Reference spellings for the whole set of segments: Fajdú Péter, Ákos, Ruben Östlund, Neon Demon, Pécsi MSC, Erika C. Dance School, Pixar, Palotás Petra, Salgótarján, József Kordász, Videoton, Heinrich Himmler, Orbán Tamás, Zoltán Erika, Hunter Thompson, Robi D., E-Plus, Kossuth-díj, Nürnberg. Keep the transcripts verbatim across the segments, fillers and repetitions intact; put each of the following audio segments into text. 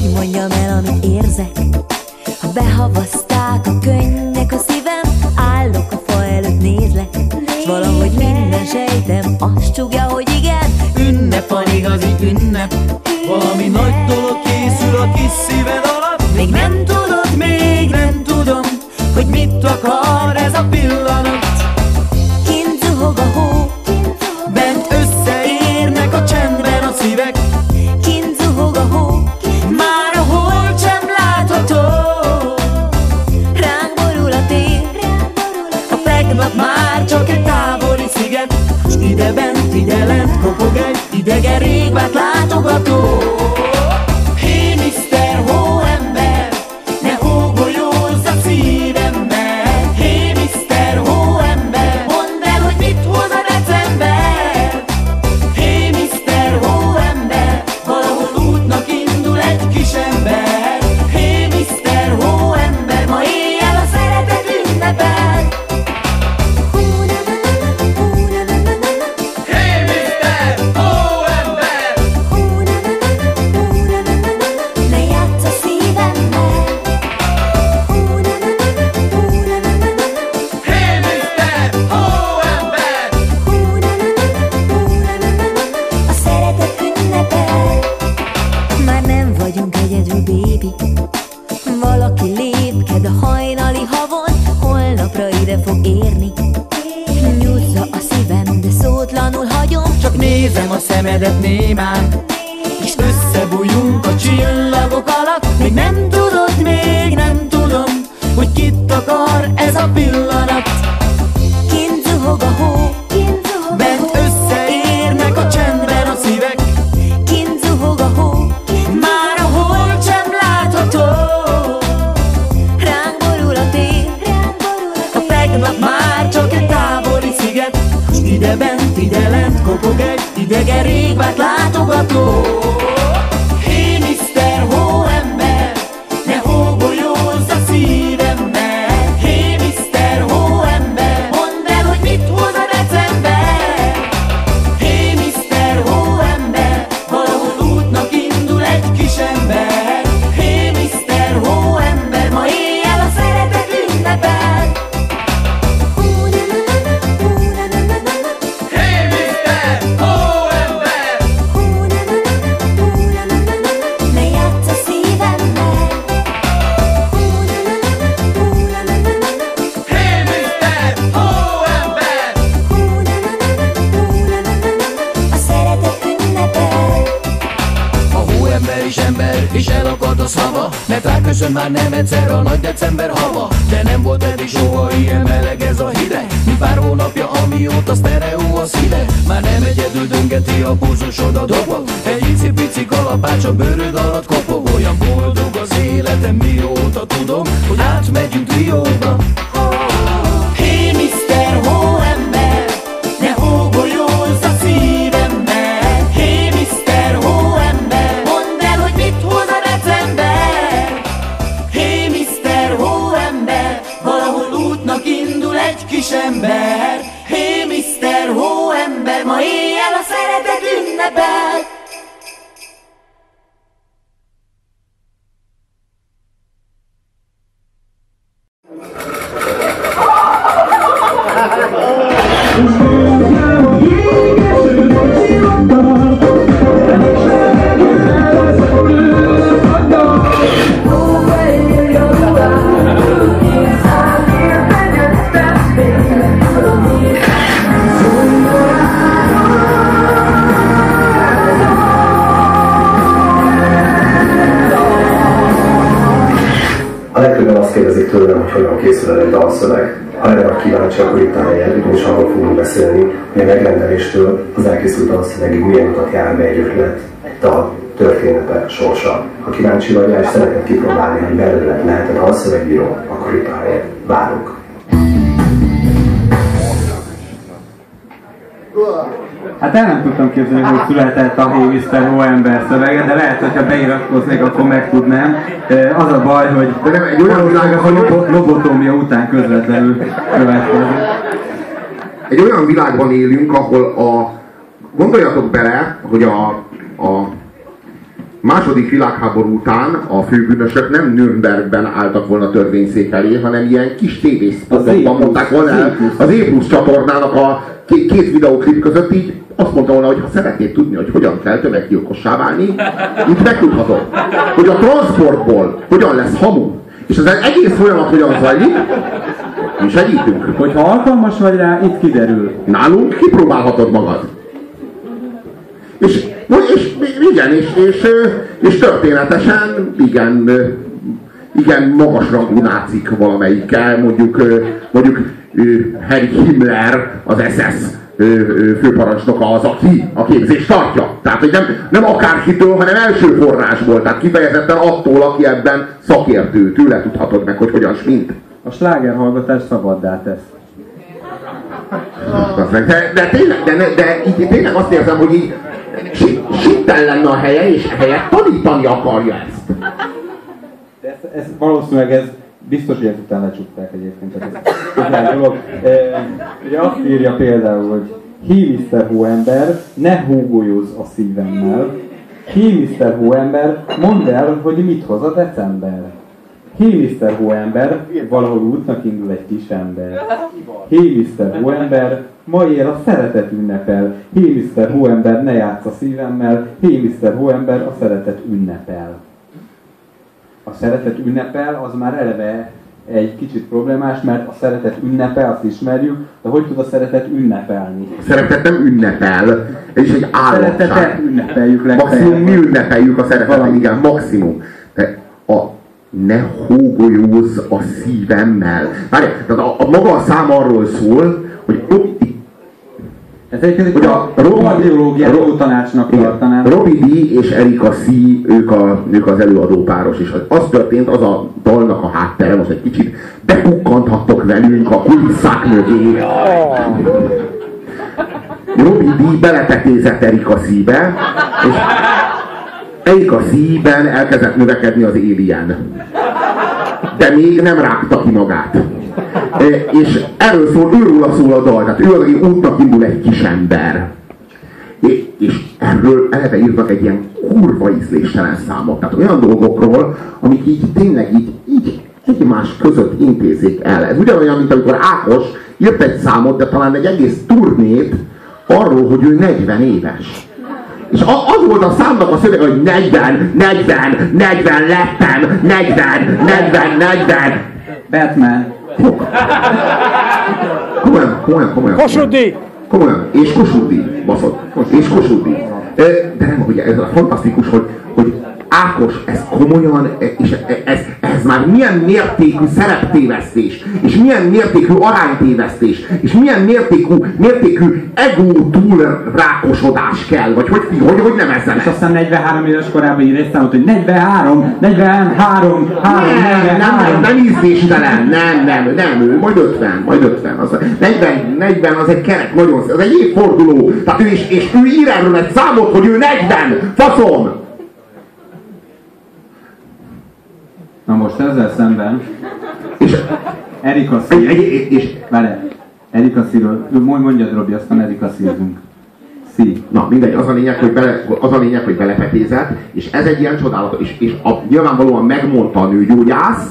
hogy mondjam el, amit érzek. Ha behavaszták a könnyek a szívem, állok a fa előtt, nézlek, s valahogy minden sejtem azt csúgja, hogy igen. Ünnep van igazi ünnep, valami nagy dolog készül a kis szíved alatt. Még nem tudod, még nem tudom, hogy mit akar ez a pillanat. Kint zuhog a hó, bent összeérnek a csendben a szívek. Kint zuhog a hó, már a hol sem látható. Ránk borul a tér, a tegnap már csak egy távoli sziget. S ide bent, ide lent kopog egy idegen régvárt látogató. Már nem egyszer a nagy december hava, de nem volt eddig soha ilyen meleg ez a hideg. Mi pár hónapja, amióta sztereó a szíve, már nem egyedül döngeti a búzusod a doboz. Egy icipici kalapács a bőröd alatt kopog. Olyan boldog az életem, mióta tudom, hogy átmegyünk Rióba. És szeretnéd kipróbálni, hogy belőled lehetett dalszövegbíró, akkor itt állj, várunk. Hát el nem tudtam képzelni, hogy született a Hey miszter Hóember szövege, de lehet, hogyha beiratkoznék, akkor megtudnám. Az a baj, hogy egy olyan világ, ahol lobotómia után közvetlenül következik. Egy olyan világban élünk, ahol a... Gondoljatok bele, hogy a... a második világháború után a főbűnösök nem Nürnbergben álltak volna törvényszék elé, hanem ilyen kis tévészpotokban mondták volna el. Az E-Plus csatornának a két videóklip között így azt mondta volna, hogy ha szeretnéd tudni, hogy hogyan kell tömeggyilkossá válni, itt megtudhatod, hogy a transportból hogyan lesz hamu, és az egész folyamat hogyan zajlik, mi segítünk. Hogyha alkalmas vagy rá, itt kiderül. Nálunk kipróbálhatod magad. És, és igen, és, és, és történetesen igen, igen magasrangú nácik valamelyikkel, mondjuk, mondjuk Heinrich Himmler, az es es főparancsnoka az, aki a képzést tartja. Tehát, hogy nem, nem akárkitől, hanem első forrásból. Tehát kifejezetten attól, aki ebben szakértő. Tőle tudhatod meg, hogy hogyan smint. A slágerhallgatás szabaddá tesz. De, de tényleg, de, de így, tényleg azt érzem, hogy így sitten lenne a helye, és helyet tanítani akarja ezt. De ez, ez valószínűleg ez biztos, hogy ezt után lecsukták egyébként. E, ugye azt írja például, hogy híviszter hóember, ne hógolyozz a szívemmel. Híviszter hóember, mondd el, hogy mit hoz a december. Hé, miszter Hóember, valahol útnak indul egy kis ember. Hé, miszter Hóember, ma él a szeretet ünnepel. Hé, miszter Hóember, ne játsz a szívemmel. Hé, miszter Hóember, a szeretet ünnepel. A szeretet ünnepel, az már eleve egy kicsit problémás, mert a szeretet ünnepel, azt ismerjük, de hogy tud a szeretet ünnepelni? A szeretet nem ünnepel, ez is egy állatság. Szeretetet ünnepeljük legfeljebb. Maximum mi ünnepeljük a szeretet, valami. Igen, maximum. De a ne hógolyózz a szívemmel. Várj, tehát a, a maga a szám arról szól, hogy ez egy hogy a kardiológiai tanácsnak tartanám. Robi D. és Erika C. Ők, a, ők az előadópáros is. Az történt, az a dalnak a háttere, most egy kicsit bepukkanthattok velünk a kulisszák mögé. Robi D. beletetézett Erika C-be, és Erika C-ben elkezdett növekedni az alien. De még nem rágta ki magát. E, és erről szól, őről szól a dal. Tehát ő az, aki útnak indul egy kis ember. E, és erről eleve írtak egy ilyen kurva ízléstelen számot. Tehát olyan dolgokról, amik így tényleg így, így egymás között intézik el. Ez ugyanolyan, mint amikor Ákos írt egy számot, de talán egy egész turnét arról, hogy ő negyven éves. És az volt a számnak a szöveg, hogy negyven, negyven, negyven lettem, negyven, negyven, negyven. Batman. Komolyan, komolyan, komolyan. Kossuth-díj. Komolyan, és Kossuth-díj, baszott. És Kossuth-díj. De nem, ugye ez a fantasztikus, hogy, hogy Ákos, ez komolyan, és ez, ez már milyen mértékű szereptévesztés, és milyen mértékű aránytévesztés, és milyen mértékű, mértékű ego túl rákosodás kell, vagy hogy, hogy, hogy nem ezzel. És aztán negyvenhárom éves korában ír egy számot, hogy negyvenhárom, negyvenhárom, három, negyvenhárom. Nem, nem, nem ízléstelen, nem, nem, nem, majd ötven, majd ötven. Az, negyven, negyven az egy kerek, nagyon, az egy évforduló, tehát ő is, és ő ír erről egy számot, hogy ő negyven, faszom! Na most ezzel szemben, és Erika C. és várjál, Erika C-ről, mondjad Robi, aztán Erika C-zünk. C. Na mindegy, az a lényeg, hogy, bele, az a lényeg, hogy belepetézett, és ez egy ilyen csodálatos, és, és a, nyilvánvalóan megmondta a nőgyógyász,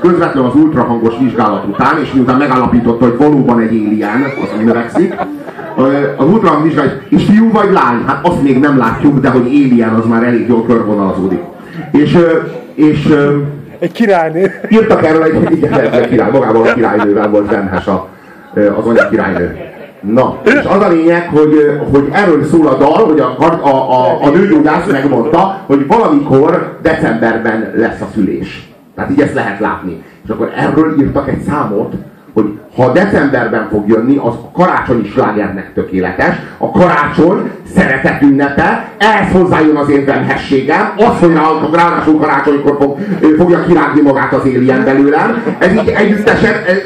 közvetlen az ultrahangos vizsgálat után, és miután megállapította, hogy valóban egy alien, az ami növekszik, az ultrahang vizsgálat, és fiú vagy lány, hát azt még nem látjuk, de hogy alien az már elég jól körvonalazódik. És, és egy királynő. Írtak erről egy, igen, egy király, magával a királynővel volt benhes a, az anya királynő. Na, és az a lényeg, hogy, hogy erről szól a dal, hogy a, a, a, a nőgyógyász megmondta, hogy valamikor decemberben lesz a szülés. Tehát így ezt lehet látni. És akkor erről írtak egy számot, hogy ha decemberben fog jönni, az a karácsonyi slágernek tökéletes. A karácsony szeretet ünnepe, ehhez hozzájön az én benhességem, azt, hogy ráadásul karácsonykor fog, fogja kirágni magát az alien belőlem. Ez így együttesen, ez,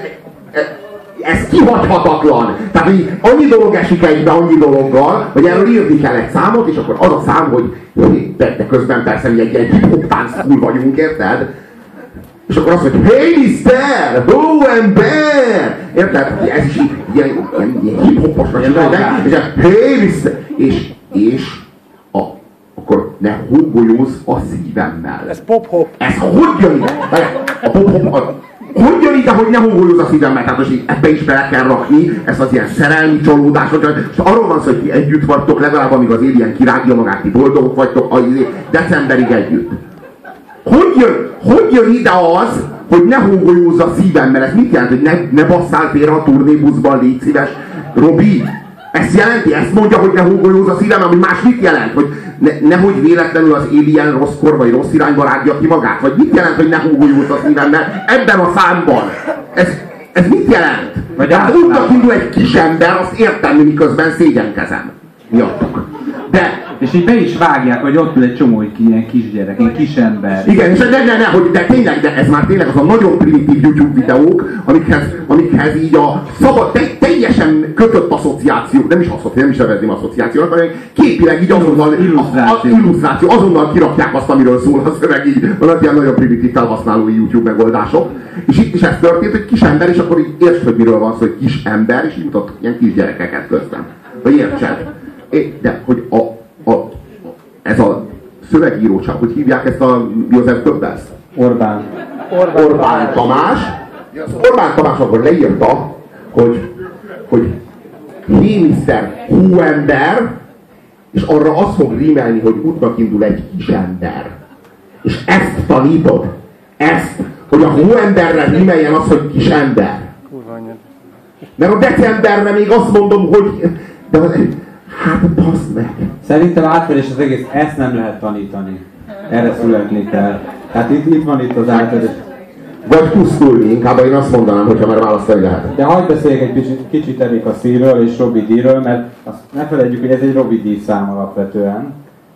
ez kihagyhatatlan. Tehát így annyi dolog esik egybe, annyi dologgal, hogy erről írni kell egy számot, és akkor az a szám, hogy de, de közben persze mi egy ilyen hip-hop-tánc school vagyunk, érted? És akkor azt mondja, hey mister, go and bear! Érted? Ez is így, ilyen, ilyen hip-hopos, és hey mister! És, és a, a akkor ne hógolyózz a szívemmel. Ez pop-hop. Ez hogy jön ide? A pop-hop, a... Hogy jön ide, hogy ne hógolyózz a szívemmel? Tehát most ebbe is bele kell rakni, ezt az ilyen szerelmi csalódásot. És arról van szó, hogy ti együtt vagytok, legalább amíg az Alien kirágja magát, ti boldogok vagytok, decemberig együtt. Hogy jön, hogy jön ide az, hogy ne hógolyózz a szívemmel? Ez mit jelent, hogy ne, ne basszál félre a turnébuszban, légy szíves? Robi, ezt jelenti? Ezt mondja, hogy ne hógolyózz a szívem, ami más mit jelent? Hogy ne, nehogy véletlenül az Alien rosszkor vagy rossz irányba rágja ki magát? Vagy mit jelent, hogy ne hógolyózz a szívemmel ebben a számban? Ez, ez mit jelent? Vagy hát útnak indul egy kis ember, azt értem, miközben szégyenkezem. Miattuk. De... És így be is vágják, hogy ott ül egy csomó ilyen kisgyerek, egy kisember. Igen, és de, de, de, hogy de tényleg, de ez már tényleg az a nagyon primitív YouTube videók, amikhez, amikhez így a szabad, te, teljesen kötött asszociációk, nem is asszociációk, nem is nevezném asszociációnak, hanem képileg így azonnal illusztráció. illusztráció, azonnal kirakják azt, amiről szól a szöveg, így van az ilyen nagyon primitív felhasználói YouTube megoldások. És, és ez történt, hogy kisember, és akkor így értsd, hogy miről van szó, hogy kisember, és így mutat ilyen kisgyerekeket közben. Vagy értsed. De, hogy a, a, ez a szövegíróság, hogy hívják ezt a József Kordász? Orbán. Orbán. Orbán Tamás. Orbán Tamás akkor leírta, hogy, hogy hémiszer húember, és arra azt fog rímelni, hogy útnak indul egy kisember. És ezt tanítod. Ezt, hogy a hóemberre rímeljen az, hogy kisember. Mert a decemberre még azt mondom, hogy... De az, hát basz meg! Szerintem átverés az egész, ezt nem lehet tanítani. Erre születni kell. Hát itt, itt van itt az átverés. Vagy pusztulni, inkább én azt mondanám, hogyha már választani lehet. De hagyd beszéljek egy kicsit, kicsit Erika C-ről és Robi D-ről, mert azt ne felejtjük, hogy ez egy Robi D. szám alapvetően.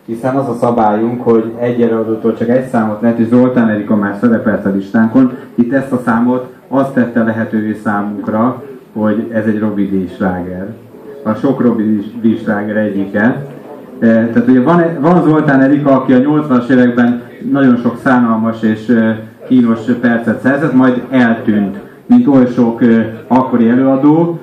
Hiszen az a szabályunk, hogy egy előadótól csak egy számot lehet, és Zoltán Erika már szerepelt a listánkon. Itt ezt a számot azt tette lehetővé számunkra, hogy ez egy Robi D. sláger. A sok Robi D. sláger egyike. Tehát ugye van, van Zoltán Erika, aki a nyolcvanas években nagyon sok szánalmas és kínos percet szerzett, majd eltűnt, mint oly sok akkori előadó.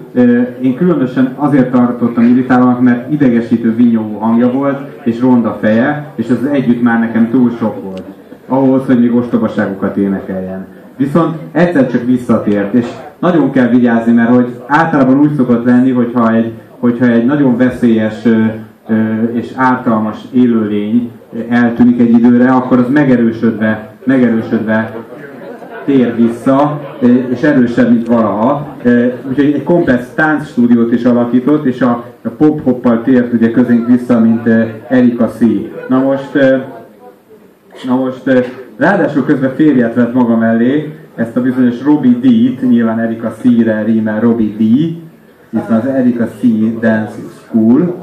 Én különösen azért tartottam irritálónak, mert idegesítő vinyó hangja volt, és ronda feje, és az együtt már nekem túl sok volt. Ahhoz, hogy még ostobaságokat énekeljen. Viszont egyszer csak visszatért, és nagyon kell vigyázni, mert hogy általában úgy szokott lenni, hogyha egy hogyha egy nagyon veszélyes ö, ö, és ártalmas élőlény eltűnik egy időre, akkor az megerősödve, megerősödve tér vissza, és erősebb, mint valaha. Úgyhogy egy komplex táncstúdiót is alakított, és a, a pop-hoppal tért ugye közénk vissza, mint Erika C. Na most, na most ráadásul közben férjet vett maga mellé, ezt a bizonyos Robi D-t, nyilván Erika C-re rímel Robi D., hiszen az Erika C. Dance School.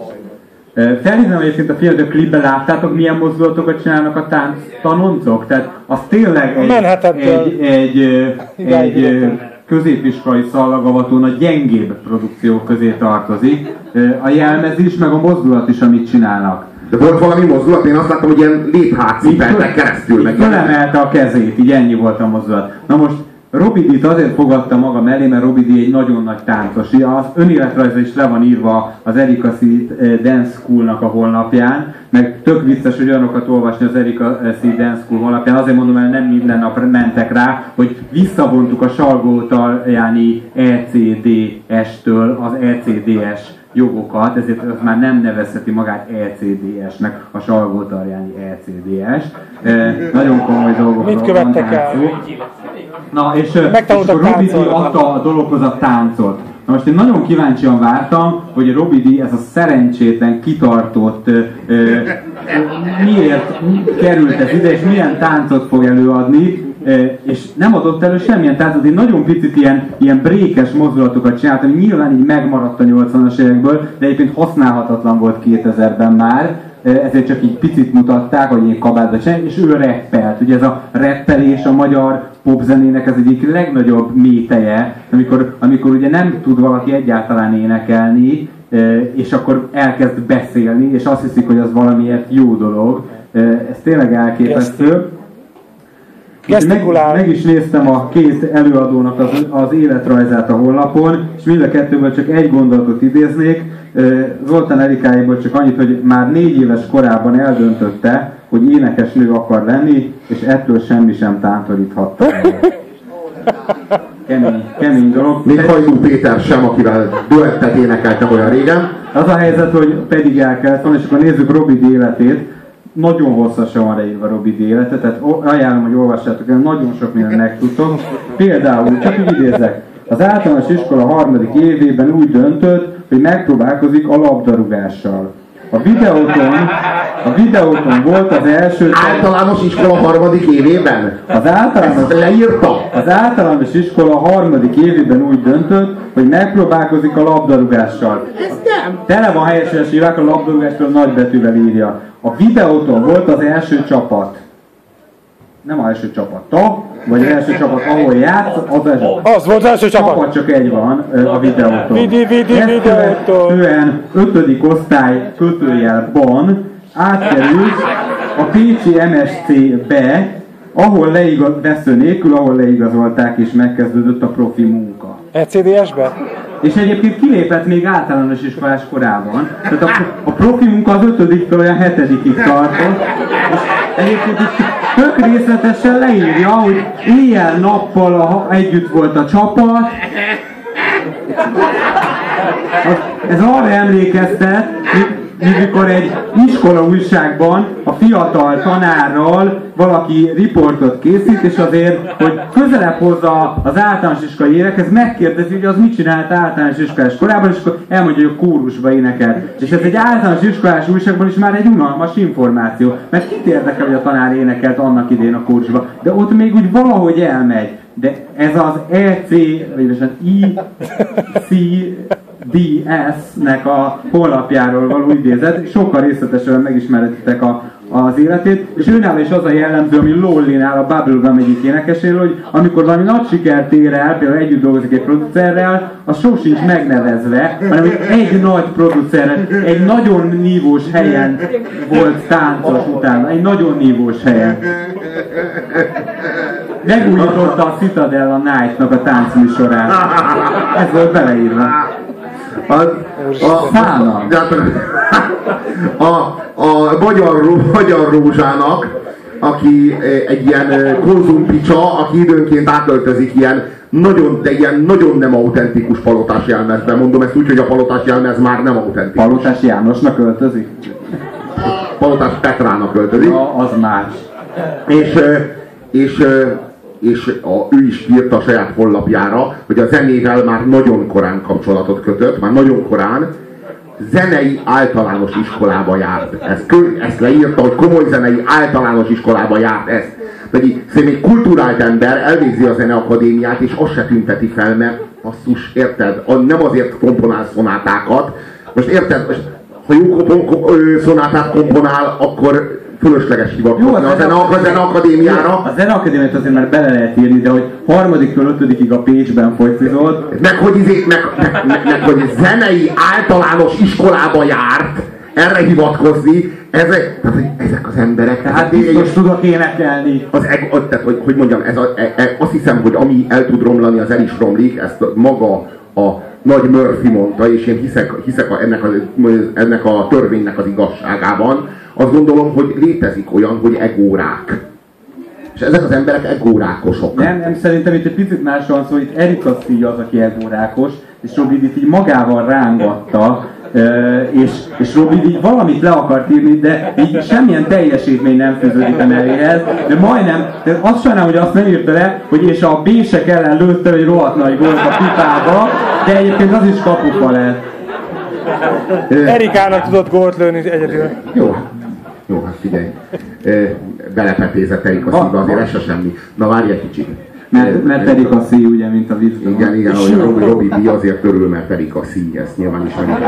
Felhívnám egyébként a fiatal klipben, láttátok milyen mozdulatokat csinálnak a tánc tanoncok? Tehát az tényleg egy, egy, egy, egy, egy középiskolai szallagavatón a gyengébb produkciók közé tartozik. A jelmezés meg a mozdulat is, amit csinálnak. De volt valami mozdulat, én azt láttam, hogy ilyen léphátszípertek keresztül meg. Fölemelte a kezét, így ennyi volt a mozdulat. Na most Robi D-t azért fogadta maga mellé, mert Robi D. egy nagyon nagy táncos. Az önéletrajza is le van írva az Erika C. Dance School-nak a honlapján, meg tök vicces, hogy olyanokat olvasni az Erika C. Dance School honlapján. Azért mondom, mert nem minden nap mentek rá, hogy visszavontuk a Salgótarjáni E C D S-től az E C D S jogokat, ezért az már nem nevezheti magát E C D S-nek, a Salgótarjáni E C D S. E, nagyon komoly dolgokról mit követtek el? Na, és, és akkor Robi D. adta a dologhoz a táncot. Na most én nagyon kíváncsian vártam, hogy Robi D. ez a szerencsétlen, kitartott, ö, miért került ez ide, és milyen táncot fog előadni, és nem adott elő semmilyen táncot. Én nagyon picit ilyen, ilyen brékes mozdulatokat csináltam, ami nyilván így megmaradt a nyolcvanas évekből, de egyébként használhatatlan volt kétezerben már, ezért csak így picit mutatták, hogy én kabátba csinálják, és ő reppelt. Ugye ez a reppelés a magyar popzenének az egyik legnagyobb méteje, amikor, amikor ugye nem tud valaki egyáltalán énekelni, és akkor elkezd beszélni, és azt hiszik, hogy az valamiért jó dolog. Ez tényleg elképesztő. Meg, meg is néztem a két előadónak az, az életrajzát a honlapon, és mind a kettőből csak egy gondolatot idéznék. Zoltán Erikáiból csak annyit, hogy már négy éves korában eldöntötte, hogy énekesnő akar lenni, és ettől semmi sem tántoríthatta. Kemény, kemény dolog. Még Fajdú Péter sem, akivel duettet énekeltem olyan régen. Az a helyzet, hogy pedig el kell szólni, és akkor nézzük Robi D. életét. Nagyon hosszasan van leírva Robi D. élete, tehát ajánlom, hogy olvassátok el, nagyon sok mindent megtudtok. Például, csak így idézek, az általános iskola harmadik évében úgy döntött, hogy megpróbálkozik a labdarúgással. A videóton, a videóton volt az első... Általános iskola harmadik évében? Az általános, ezt leírta? Az általános iskola harmadik évében úgy döntött, hogy megpróbálkozik a labdarúgással. Ez nem! Tele van helyes írák, a labdarúgástól nagybetűvel írja. A videóton volt az első csapat. Nem az első csapata, vagy az első csapat, ahol játszott, az első csapat. Az volt az első csapat. Csapat csak egy van a videótól. Vidi, vidi, videótól. Fően ötödik osztály kötőjelban átkerült a Pécsi em es cé-be, ahol leigaz, vesző nélkül, ahol leigazolták és megkezdődött a profi munka. e cé dé es-be? És egyébként kilépett még általános iskolás korában. Tehát a, a profi munka az ötödiktől olyan hetedikig tartott. És egyébként itt tök részletesen leírja, hogy éjjel-nappal a, együtt volt a csapat. Ez arra emlékeztet, mikor egy iskola újságban a fiatal tanárral valaki riportot készít, és azért, hogy közelebb hozza az általános iskolai énekhez, megkérdezi, hogy az mit csinált általános iskolás korában, és akkor elmondja, hogy a kórusba énekel. És ez egy általános iskolás újságban is már egy unalmas információ, mert kit érdekel, hogy a tanár énekelt annak idén a kórusba, de ott még úgy valahogy elmegy. De ez az e cé, vagyis az i cé dé es-nek a honlapjáról való idézet, sokkal részletesen megismerhetitek a, az életét, és őnál is az a jellemző, ami Lollinál, a Bubblegum egyik énekeséről, hogy amikor valami nagy sikert ér el, például együtt dolgozik egy producerrel, az sosincs megnevezve, hanem egy nagy producerrel, egy nagyon nívós helyen volt táncos utána, egy nagyon nívós helyen. Megújította a Citadel a Night-nak a táncműsorát. Ez volt beleírva. Az, a, Szána. A, a magyar, magyar Rózsának, aki egy ilyen konzumpicsa, aki időnként átöltözik ilyen nagyon, de ilyen nagyon nem autentikus palotás jelmezbe. Mondom ezt úgy, hogy a palotás jelmez már nem autentikus. Palotás Jánosnak öltözik? Palotás Petrának öltözik. Ja, az más. És... és, és a, ő is írta a saját honlapjára, hogy a zenével már nagyon korán kapcsolatot kötött, már nagyon korán zenei általános iskolába járt. Ezt, ezt leírta, hogy komoly zenei általános iskolába járt ezt. Pedig szerintem egy kulturált ember elvégzi a zeneakadémiát, és azt se tünteti fel, mert basszus, érted? Nem azért komponál szonátákat. Most érted, most, ha jó szonátát komponál, akkor... fölösleges hivatkozni a zeneakadémiára. A zeneakadémiát azért már bele lehet írni, de hogy harmadiktől ötödikig a Pécsben folytizott. Meg hogy, izé, meg, meg, meg, meg hogy zenei általános iskolába járt, erre hivatkozni, ezek, ezek az emberek... Tehát biztos tudok énekelni. Az, az, tehát, hogy, hogy mondjam, ez a, e, e, azt hiszem, hogy ami el tud romlani, az el is romlik, ezt maga a nagy Murphy mondta, és én hiszek, hiszek a, ennek, a, ennek a törvénynek az igazságában. Azt gondolom, hogy létezik olyan, hogy egórák. És ezek az emberek egórákosok. Nem, nem, szerintem itt egy picit másra van szó, hogy Erika C. az, aki egórákos, és Robi D. így magával rángatta, és, és Robi D. valamit le akart írni, de így semmilyen teljesítmény nem fűződik a nevéhez, de majdnem, de azt sajnálom, hogy azt nem írta le, hogy és a bések ellen lőtte, hogy rohadt nagy gólt a pipába, de egyébként az is kapufa lett. Erikának tudott gólt lőni egyedül. Jó. Jó, hát figyelj, belepetézett Erika C-be, azért ez se semmi. Na várj egy kicsit. Mert, mert Erika C, ugye, mint a vicc. Igen, igen, hogy Robi, Robi D. azért örül, mert Erika C, ezt nyilván is meg.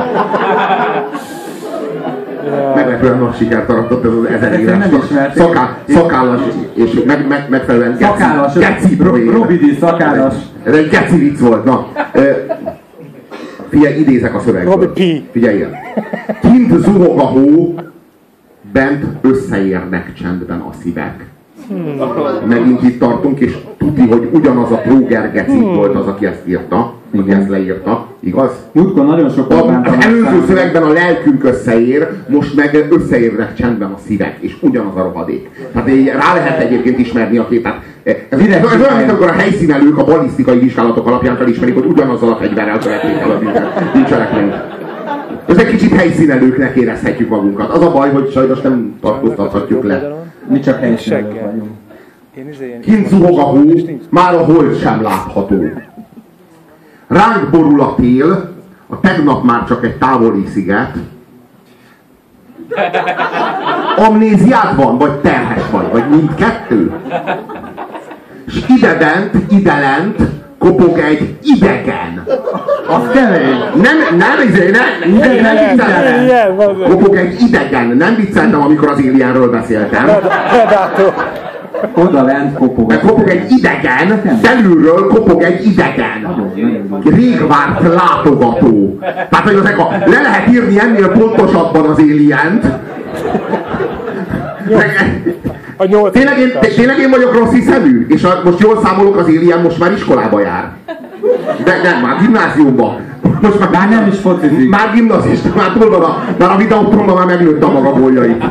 Meglepően nagy sikert aratott ez az ezer éves szaká, szakállas, és meg, meg, megfelelően szakállas, geci, geci Robi D. szakállas. Ez egy geci vicc volt, na. Figyelj, idézek a szövegből. Figyeljél. Kint zúgog a hó, bent összeérnek csendben a szívek. Hmm. Megint itt tartunk, és tudni, hogy ugyanaz a Próger geci volt az, aki ezt írta. ahogy ezt leírta, igaz? Múltkor nagyon sok Orbán Tamás. Az előző szövegben a lelkünk összeér, most meg összeérnek csendben a szívek, és ugyanaz a rohadék. Tehát rá lehet egyébként ismerni a képet. Ez olyan, mint amikor a helyszínelők a balisztikai vizsgálatok alapján felismerik, hogy ugyanazzal a fegyverrel követték el a bűnöket. Nincsenek meg. Ez egy kicsit helyszínelőknek érezhetjük magunkat. Az a baj, hogy sajnos nem tartóztathatjuk le. Mi csak helyszínelők vagyunk. Kint zuhog a hó, már a hold sem látható. Ránk borul a tél, a tegnap már csak egy távoli sziget. Amnéziád van, vagy terhes vagy, vagy mindkettő? S idebent, idelent kopog egy idegen. Az kemény. Nem, nem, izé, nem, nem, nem viccelem. Kopog egy idegen. Nem vicceltem, amikor az Alienről beszéltem. Predator. Oda lent kopog. De kopog egy idegen, belülről kopog egy idegen. Rég várt látogató. Tehát, hogy ezek a, le lehet írni ennél pontosabban az Alient. Tényleg én, tényleg én vagyok rossz hiszemű? És a, most jól számolok, az Alien most már iskolába jár. De nem, már gimnáziumba. Most már, már nem is focizik. Már gimnazista, már tolva, már a videótronban már megnőtt a maga bolyait.